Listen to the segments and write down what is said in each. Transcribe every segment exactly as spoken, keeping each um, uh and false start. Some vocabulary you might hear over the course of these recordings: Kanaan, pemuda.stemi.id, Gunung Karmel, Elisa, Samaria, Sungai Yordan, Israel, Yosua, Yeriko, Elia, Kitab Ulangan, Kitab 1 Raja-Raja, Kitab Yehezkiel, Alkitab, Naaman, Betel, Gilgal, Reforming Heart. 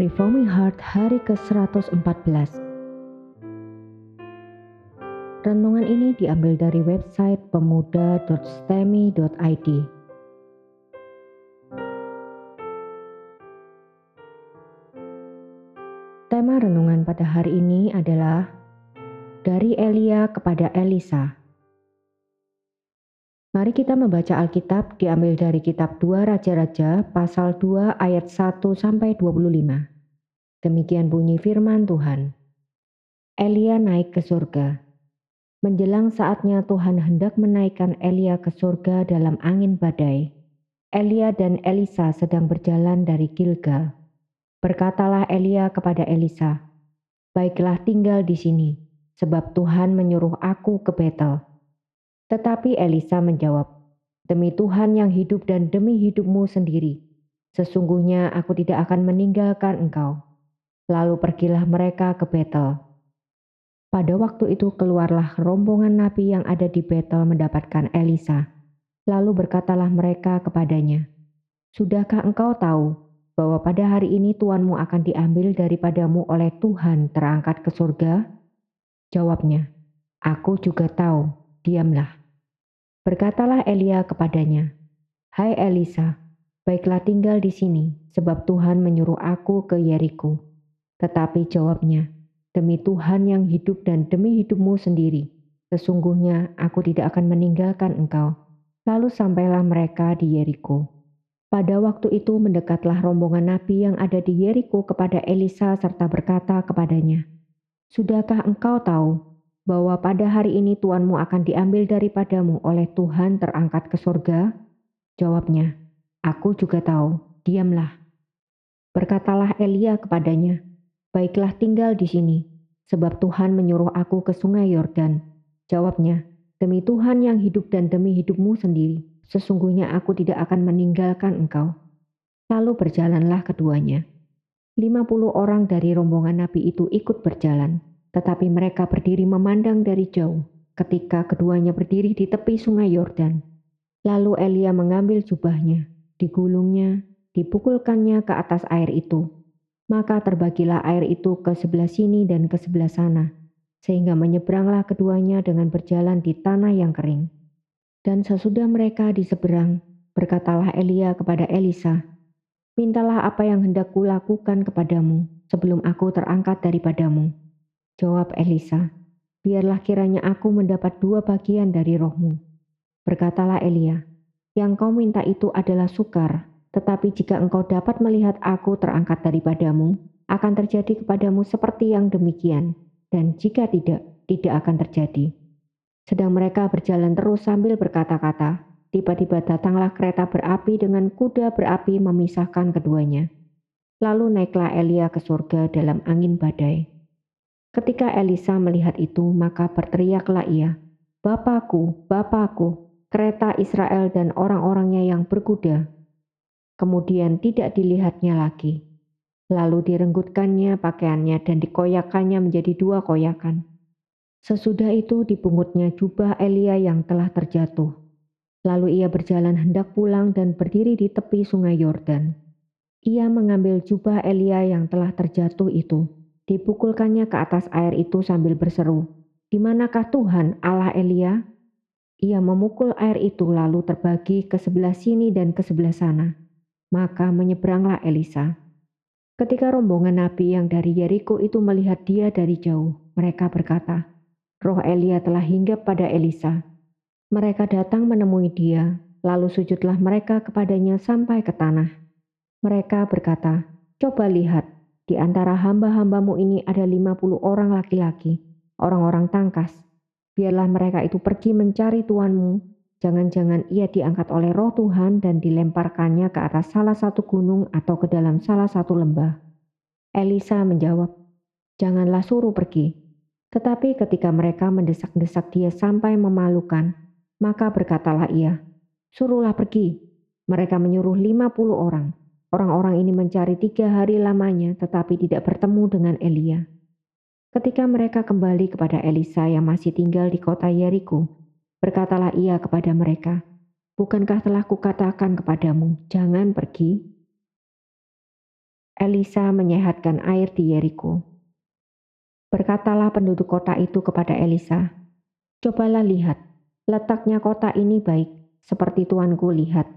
Reforming Heart hari ke seratus empat belas. Renungan ini diambil dari website pemuda dot stemi dot i d. Tema renungan pada hari ini adalah dari Elia kepada Elisa. Mari kita membaca Alkitab diambil dari Kitab dua Raja-Raja pasal dua ayat satu sampai dua puluh lima. Demikian bunyi firman Tuhan. Elia naik ke surga. Menjelang saatnya Tuhan hendak menaikkan Elia ke surga dalam angin badai. Elia dan Elisa sedang berjalan dari Gilgal. Berkatalah Elia kepada Elisa, "Baiklah tinggal di sini, sebab Tuhan menyuruh aku ke Betel." Tetapi Elisa menjawab, "Demi Tuhan yang hidup dan demi hidupmu sendiri, sesungguhnya aku tidak akan meninggalkan engkau." Lalu pergilah mereka ke Betel. Pada waktu itu keluarlah rombongan nabi yang ada di Betel mendapatkan Elisa. Lalu berkatalah mereka kepadanya, "Sudahkah engkau tahu bahwa pada hari ini tuanmu akan diambil daripadamu oleh Tuhan terangkat ke surga?" Jawabnya, "Aku juga tahu, diamlah." Berkatalah Elia kepadanya, "Hai Elisa, baiklah tinggal di sini, sebab Tuhan menyuruh aku ke Yeriko." Tetapi jawabnya, "Demi Tuhan yang hidup dan demi hidupmu sendiri, sesungguhnya aku tidak akan meninggalkan engkau." Lalu sampailah mereka di Yeriko. Pada waktu itu mendekatlah rombongan nabi yang ada di Yeriko kepada Elisa serta berkata kepadanya, "Sudahkah engkau tahu bahwa pada hari ini tuanmu akan diambil daripadamu oleh Tuhan terangkat ke surga?" Jawabnya, "Aku juga tahu, diamlah." Berkatalah Elia kepadanya, "Baiklah tinggal di sini, sebab Tuhan menyuruh aku ke Sungai Yordan." Jawabnya, "Demi Tuhan yang hidup dan demi hidupmu sendiri, sesungguhnya aku tidak akan meninggalkan engkau." Lalu berjalanlah keduanya. lima puluh orang dari rombongan nabi itu ikut berjalan. Tetapi mereka berdiri memandang dari jauh ketika keduanya berdiri di tepi sungai Yordan. Lalu Elia mengambil jubahnya, digulungnya, dipukulkannya ke atas air itu. Maka terbagilah air itu ke sebelah sini dan ke sebelah sana, sehingga menyeberanglah keduanya dengan berjalan di tanah yang kering. Dan sesudah mereka di seberang, berkatalah Elia kepada Elisa, "Mintalah apa yang hendak kulakukan kepadamu sebelum aku terangkat daripadamu." Jawab Elisa, "Biarlah kiranya aku mendapat dua bagian dari rohmu." Berkatalah Elia, "Yang kau minta itu adalah sukar, tetapi jika engkau dapat melihat aku terangkat daripadamu, akan terjadi kepadamu seperti yang demikian, dan jika tidak, tidak akan terjadi." Sedang mereka berjalan terus sambil berkata-kata, tiba-tiba datanglah kereta berapi dengan kuda berapi memisahkan keduanya. Lalu naiklah Elia ke surga dalam angin badai. Ketika Elisa melihat itu, maka berteriaklah ia, "Bapakku, Bapakku, kereta Israel dan orang-orangnya yang berkuda." Kemudian tidak dilihatnya lagi. Lalu direnggutkannya pakaiannya dan dikoyakannya menjadi dua koyakan. Sesudah itu dipungutnya jubah Elia yang telah terjatuh. Lalu ia berjalan hendak pulang dan berdiri di tepi sungai Yordan. Ia mengambil jubah Elia yang telah terjatuh itu, dipukulkannya ke atas air itu sambil berseru, "Di manakah Tuhan Allah Elia?" Ia memukul air itu lalu terbagi ke sebelah sini dan ke sebelah sana. Maka menyeberanglah Elisa. Ketika rombongan nabi yang dari Yeriko itu melihat dia dari jauh, mereka berkata, "Roh Elia telah hinggap pada Elisa." Mereka datang menemui dia, lalu sujudlah mereka kepadanya sampai ke tanah. Mereka berkata, "Coba lihat. Di antara hamba-hambamu ini ada lima puluh orang laki-laki, orang-orang tangkas. Biarlah mereka itu pergi mencari tuanmu. Jangan-jangan ia diangkat oleh roh Tuhan dan dilemparkannya ke atas salah satu gunung atau ke dalam salah satu lembah." Elisa menjawab, "Janganlah suruh pergi." Tetapi ketika mereka mendesak-desak dia sampai memalukan, maka berkatalah ia, "Suruhlah pergi." Mereka menyuruh lima puluh orang. Orang-orang ini mencari tiga hari lamanya tetapi tidak bertemu dengan Elia. Ketika mereka kembali kepada Elisa yang masih tinggal di kota Yeriko, berkatalah ia kepada mereka, "Bukankah telah kukatakan kepadamu, jangan pergi?" Elisa menyehatkan air di Yeriko. Berkatalah penduduk kota itu kepada Elisa, "Cobalah lihat, letaknya kota ini baik, seperti tuanku lihat.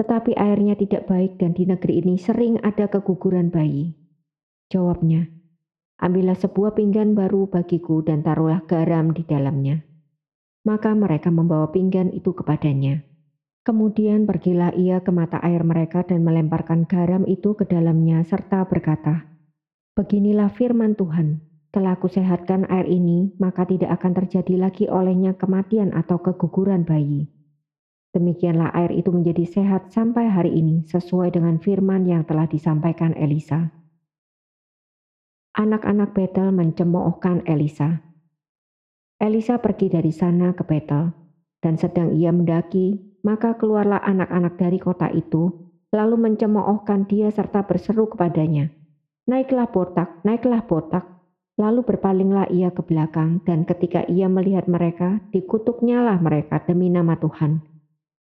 Tetapi airnya tidak baik dan di negeri ini sering ada keguguran bayi." Jawabnya, "Ambillah sebuah pinggan baru bagiku dan taruhlah garam di dalamnya." Maka mereka membawa pinggan itu kepadanya. Kemudian pergilah ia ke mata air mereka dan melemparkan garam itu ke dalamnya serta berkata, "Beginilah firman Tuhan, telah kusehatkan air ini, maka tidak akan terjadi lagi olehnya kematian atau keguguran bayi." Demikianlah air itu menjadi sehat sampai hari ini sesuai dengan firman yang telah disampaikan Elisa. Anak-anak Betel mencemoohkan Elisa. Elisa pergi dari sana ke Betel, dan sedang ia mendaki, maka keluarlah anak-anak dari kota itu, lalu mencemoohkan dia serta berseru kepadanya, "Naiklah botak, naiklah botak." Lalu berpalinglah ia ke belakang, dan ketika ia melihat mereka, dikutuknyalah mereka demi nama Tuhan.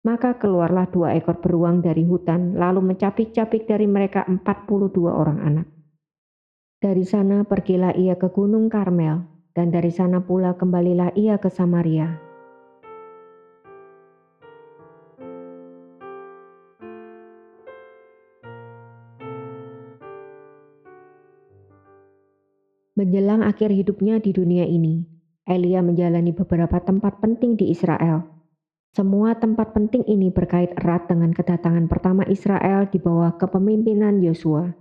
Maka keluarlah dua ekor beruang dari hutan, lalu mencapik-capik dari mereka empat puluh dua orang anak. Dari sana pergilah ia ke Gunung Karmel, dan dari sana pula kembalilah ia ke Samaria. Menjelang akhir hidupnya di dunia ini, Elia menjalani beberapa tempat penting di Israel. Semua tempat penting ini berkait erat dengan kedatangan pertama Israel di bawah kepemimpinan Yosua.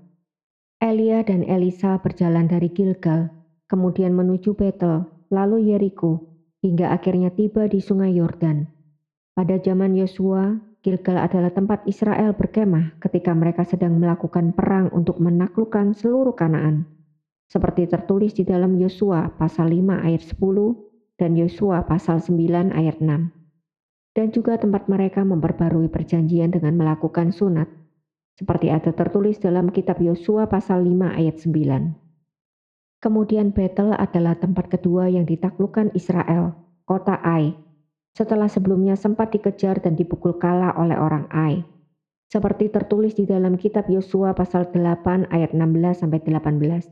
Elia dan Elisa berjalan dari Gilgal, kemudian menuju Betel, lalu Yeriko, hingga akhirnya tiba di Sungai Yordan. Pada zaman Yosua, Gilgal adalah tempat Israel berkemah ketika mereka sedang melakukan perang untuk menaklukkan seluruh Kanaan. Seperti tertulis di dalam Yosua pasal lima ayat sepuluh dan Yosua pasal sembilan ayat enam. Dan juga tempat mereka memperbarui perjanjian dengan melakukan sunat, seperti ada tertulis dalam kitab Yosua pasal lima ayat sembilan. Kemudian Betel adalah tempat kedua yang ditaklukkan Israel, kota Ai, setelah sebelumnya sempat dikejar dan dipukul kala oleh orang Ai. Seperti tertulis di dalam kitab Yosua pasal delapan ayat enam belas sampai delapan belas.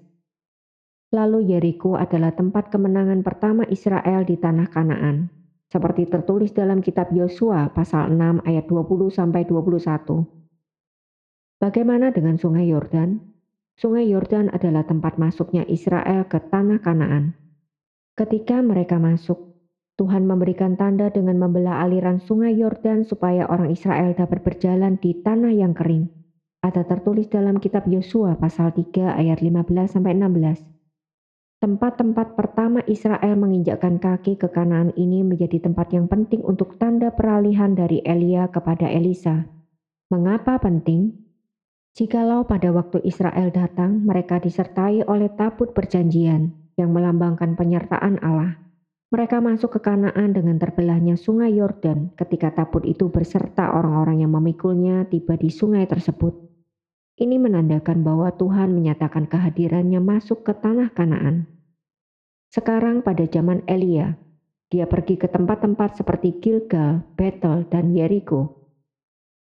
Lalu Yeriko adalah tempat kemenangan pertama Israel di tanah Kanaan, seperti tertulis dalam kitab Yosua pasal enam ayat dua puluh sampai dua puluh satu. Bagaimana dengan Sungai Yordan? Sungai Yordan adalah tempat masuknya Israel ke tanah Kanaan. Ketika mereka masuk, Tuhan memberikan tanda dengan membelah aliran Sungai Yordan supaya orang Israel dapat berjalan di tanah yang kering. Ada tertulis dalam kitab Yosua pasal tiga ayat lima belas sampai enam belas. Tempat-tempat pertama Israel menginjakkan kaki ke Kanaan ini menjadi tempat yang penting untuk tanda peralihan dari Elia kepada Elisa. Mengapa penting? Jikalau pada waktu Israel datang, mereka disertai oleh tabut perjanjian yang melambangkan penyertaan Allah. Mereka masuk ke Kanaan dengan terbelahnya Sungai Yordan ketika tabut itu berserta orang-orang yang memikulnya tiba di sungai tersebut. Ini menandakan bahwa Tuhan menyatakan kehadirannya masuk ke tanah Kanaan. Sekarang pada zaman Elia, dia pergi ke tempat-tempat seperti Gilgal, Betel, dan Yeriko.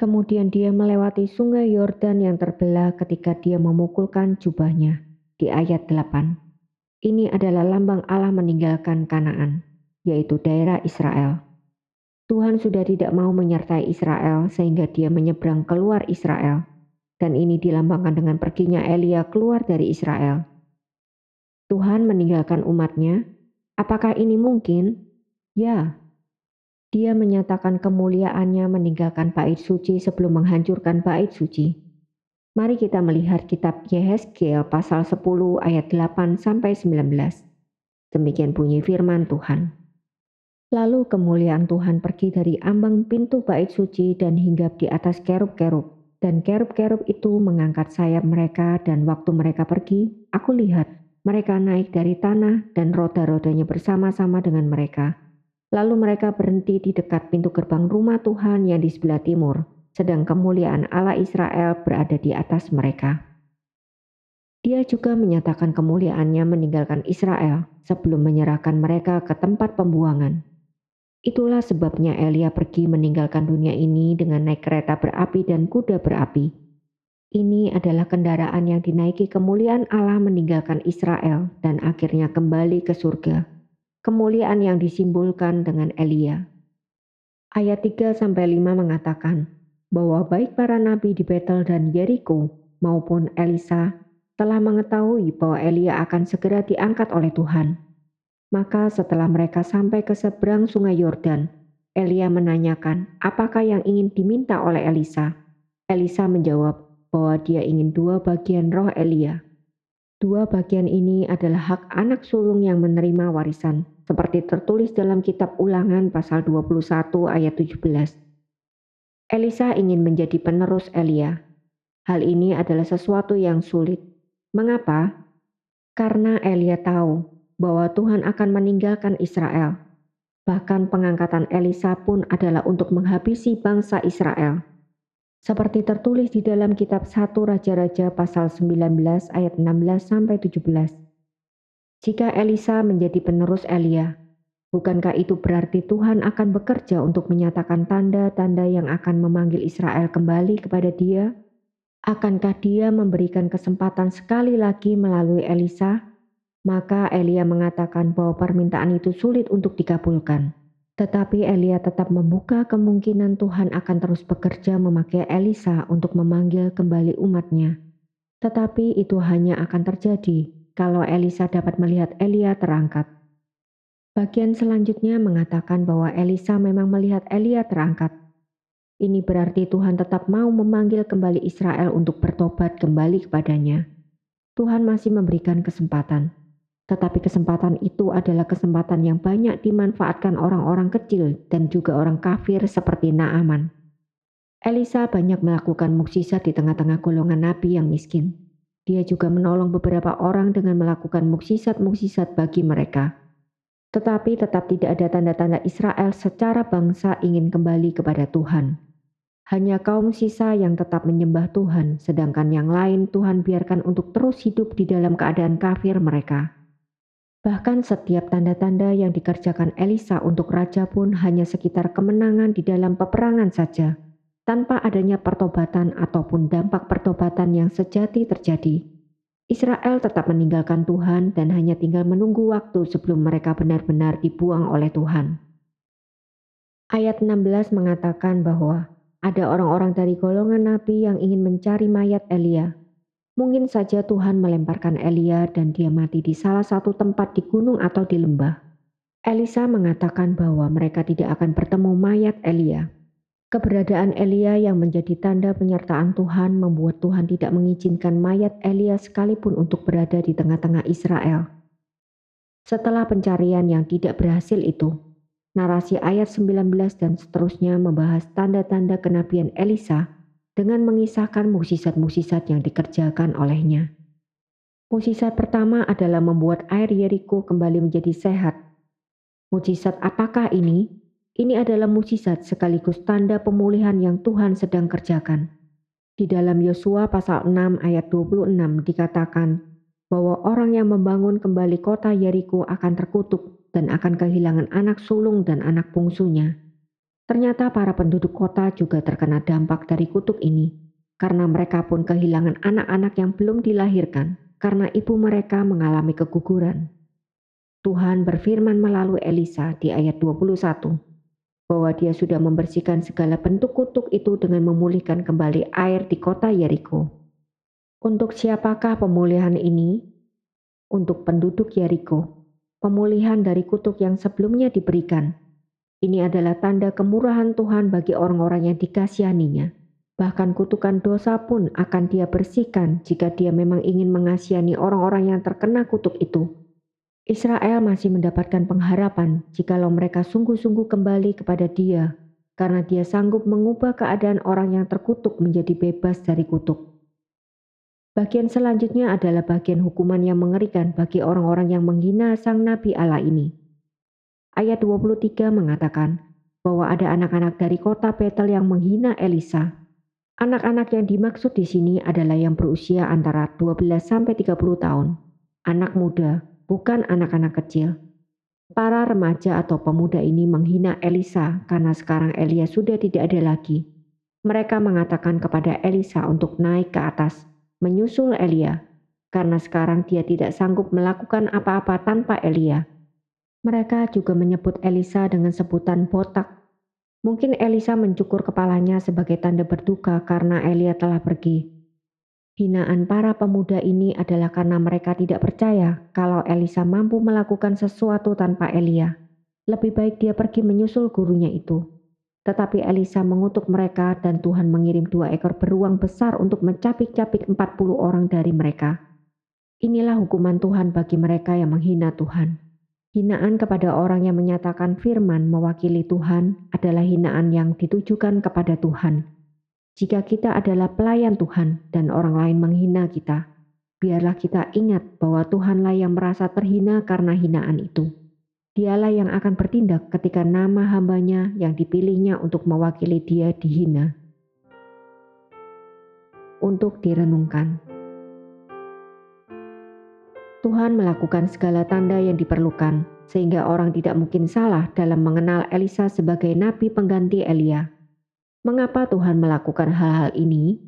Kemudian dia melewati sungai Yordan yang terbelah ketika dia memukulkan jubahnya, di ayat delapan. Ini adalah lambang Allah meninggalkan Kanaan, yaitu daerah Israel. Tuhan sudah tidak mau menyertai Israel sehingga dia menyeberang keluar Israel, dan ini dilambangkan dengan perginya Elia keluar dari Israel. Tuhan meninggalkan umatnya. Apakah ini mungkin? Ya. Dia menyatakan kemuliaannya meninggalkan bait suci sebelum menghancurkan bait suci. Mari kita melihat kitab Yehezkiel pasal sepuluh ayat delapan sampai sembilan belas. Demikian bunyi firman Tuhan. Lalu kemuliaan Tuhan pergi dari ambang pintu bait suci dan hinggap di atas kerub-kerub. Dan kerub-kerub itu mengangkat sayap mereka, dan waktu mereka pergi, aku lihat mereka naik dari tanah dan roda-rodanya bersama-sama dengan mereka. Lalu mereka berhenti di dekat pintu gerbang rumah Tuhan yang di sebelah timur, sedang kemuliaan Allah Israel berada di atas mereka. Dia juga menyatakan kemuliaannya meninggalkan Israel sebelum menyerahkan mereka ke tempat pembuangan. Itulah sebabnya Elia pergi meninggalkan dunia ini dengan naik kereta berapi dan kuda berapi. Ini adalah kendaraan yang dinaiki kemuliaan Allah meninggalkan Israel dan akhirnya kembali ke surga. Kemuliaan yang disimbolkan dengan Elia. Ayat tiga sampai lima mengatakan bahwa baik para nabi di Betel dan Yeriko maupun Elisa telah mengetahui bahwa Elia akan segera diangkat oleh Tuhan. Maka setelah mereka sampai ke seberang Sungai Yordan, Elia menanyakan apakah yang ingin diminta oleh Elisa. Elisa menjawab bahwa dia ingin dua bagian roh Elia. Dua bagian ini adalah hak anak sulung yang menerima warisan, seperti tertulis dalam Kitab Ulangan pasal dua puluh satu ayat tujuh belas. Elisa ingin menjadi penerus Elia. Hal ini adalah sesuatu yang sulit. Mengapa? Karena Elia tahu bahwa Tuhan akan meninggalkan Israel. Bahkan pengangkatan Elisa pun adalah untuk menghabisi bangsa Israel. Seperti tertulis di dalam Kitab satu Raja-Raja pasal sembilan belas ayat enam belas sampai tujuh belas. Jika Elisa menjadi penerus Elia, bukankah itu berarti Tuhan akan bekerja untuk menyatakan tanda-tanda yang akan memanggil Israel kembali kepada dia? Akankah dia memberikan kesempatan sekali lagi melalui Elisa? Maka Elia mengatakan bahwa permintaan itu sulit untuk dikabulkan. Tetapi Elia tetap membuka kemungkinan Tuhan akan terus bekerja memakai Elisa untuk memanggil kembali umatnya. Tetapi itu hanya akan terjadi kalau Elisa dapat melihat Elia terangkat. Bagian selanjutnya mengatakan bahwa Elisa memang melihat Elia terangkat. Ini berarti Tuhan tetap mau memanggil kembali Israel untuk bertobat kembali kepadanya. Tuhan masih memberikan kesempatan. Tetapi kesempatan itu adalah kesempatan yang banyak dimanfaatkan orang-orang kecil dan juga orang kafir seperti Naaman. Elisa banyak melakukan mukjizat di tengah-tengah golongan nabi yang miskin. Dia juga menolong beberapa orang dengan melakukan mukjizat-mukjizat bagi mereka. Tetapi tetap tidak ada tanda-tanda Israel secara bangsa ingin kembali kepada Tuhan. Hanya kaum sisa yang tetap menyembah Tuhan, sedangkan yang lain Tuhan biarkan untuk terus hidup di dalam keadaan kafir mereka. Bahkan setiap tanda-tanda yang dikerjakan Elisa untuk raja pun hanya sekitar kemenangan di dalam peperangan saja, tanpa adanya pertobatan ataupun dampak pertobatan yang sejati terjadi. Israel tetap meninggalkan Tuhan dan hanya tinggal menunggu waktu sebelum mereka benar-benar dibuang oleh Tuhan. Ayat enam belas mengatakan bahwa ada orang-orang dari golongan nabi yang ingin mencari mayat Elia. Mungkin saja Tuhan melemparkan Elia dan dia mati di salah satu tempat di gunung atau di lembah. Elisa mengatakan bahwa mereka tidak akan bertemu mayat Elia. Keberadaan Elia yang menjadi tanda penyertaan Tuhan membuat Tuhan tidak mengizinkan mayat Elia sekalipun untuk berada di tengah-tengah Israel. Setelah pencarian yang tidak berhasil itu, narasi ayat sembilan belas dan seterusnya membahas tanda-tanda kenabian Elisa dengan mengisahkan mukjizat-mukjizat yang dikerjakan olehnya. Mukjizat pertama adalah membuat air Yeriko kembali menjadi sehat. Mukjizat apakah ini? Ini adalah mukjizat sekaligus tanda pemulihan yang Tuhan sedang kerjakan. Di dalam Yosua pasal enam ayat dua puluh enam dikatakan bahwa orang yang membangun kembali kota Yeriko akan terkutuk dan akan kehilangan anak sulung dan anak bungsunya. Ternyata para penduduk kota juga terkena dampak dari kutuk ini, karena mereka pun kehilangan anak-anak yang belum dilahirkan, karena ibu mereka mengalami keguguran. Tuhan berfirman melalui Elisa di ayat dua puluh satu, bahwa dia sudah membersihkan segala bentuk kutuk itu dengan memulihkan kembali air di kota Yeriko. Untuk siapakah pemulihan ini? Untuk penduduk Yeriko, pemulihan dari kutuk yang sebelumnya diberikan. Ini adalah tanda kemurahan Tuhan bagi orang-orang yang dikasihaninya. Bahkan kutukan dosa pun akan dia bersihkan jika dia memang ingin mengasihani orang-orang yang terkena kutuk itu. Israel masih mendapatkan pengharapan jikalau mereka sungguh-sungguh kembali kepada dia, karena dia sanggup mengubah keadaan orang yang terkutuk menjadi bebas dari kutuk. Bagian selanjutnya adalah bagian hukuman yang mengerikan bagi orang-orang yang menghina sang Nabi Allah ini. Ayat dua puluh tiga mengatakan bahwa ada anak-anak dari kota Betel yang menghina Elisa. Anak-anak yang dimaksud di sini adalah yang berusia antara dua belas sampai tiga puluh tahun. Anak muda, bukan anak-anak kecil. Para remaja atau pemuda ini menghina Elisa karena sekarang Elia sudah tidak ada lagi. mereka mengatakan kepada Elisa untuk naik ke atas, menyusul Elia, karena sekarang dia tidak sanggup melakukan apa-apa tanpa Elia. Mereka juga menyebut Elisa dengan sebutan botak. Mungkin Elisa mencukur kepalanya sebagai tanda berduka karena Elia telah pergi. Hinaan para pemuda ini adalah karena mereka tidak percaya kalau Elisa mampu melakukan sesuatu tanpa Elia. Lebih baik dia pergi menyusul gurunya itu. Tetapi Elisa mengutuk mereka dan Tuhan mengirim dua ekor beruang besar untuk mencapik-capik empat puluh orang dari mereka. Inilah hukuman Tuhan bagi mereka yang menghina Tuhan. Hinaan kepada orang yang menyatakan firman mewakili Tuhan adalah hinaan yang ditujukan kepada Tuhan. Jika kita adalah pelayan Tuhan dan orang lain menghina kita, biarlah kita ingat bahwa Tuhanlah yang merasa terhina karena hinaan itu. Dialah yang akan bertindak ketika nama hambanya yang dipilihnya untuk mewakili dia dihina. Untuk direnungkan. Tuhan melakukan segala tanda yang diperlukan, sehingga orang tidak mungkin salah dalam mengenal Elisa sebagai nabi pengganti Elia. Mengapa Tuhan melakukan hal-hal ini?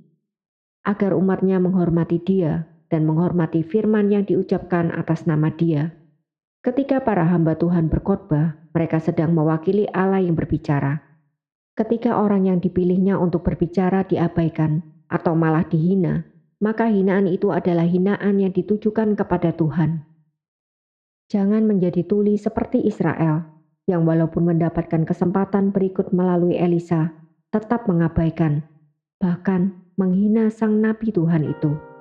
Agar umatnya menghormati Dia dan menghormati firman yang diucapkan atas nama Dia. Ketika para hamba Tuhan berkhotbah, mereka sedang mewakili Allah yang berbicara. Ketika orang yang dipilihnya untuk berbicara diabaikan atau malah dihina, maka hinaan itu adalah hinaan yang ditujukan kepada Tuhan. Jangan menjadi tuli seperti Israel, yang walaupun mendapatkan kesempatan berikut melalui Elisa, tetap mengabaikan, bahkan menghina sang nabi Tuhan itu.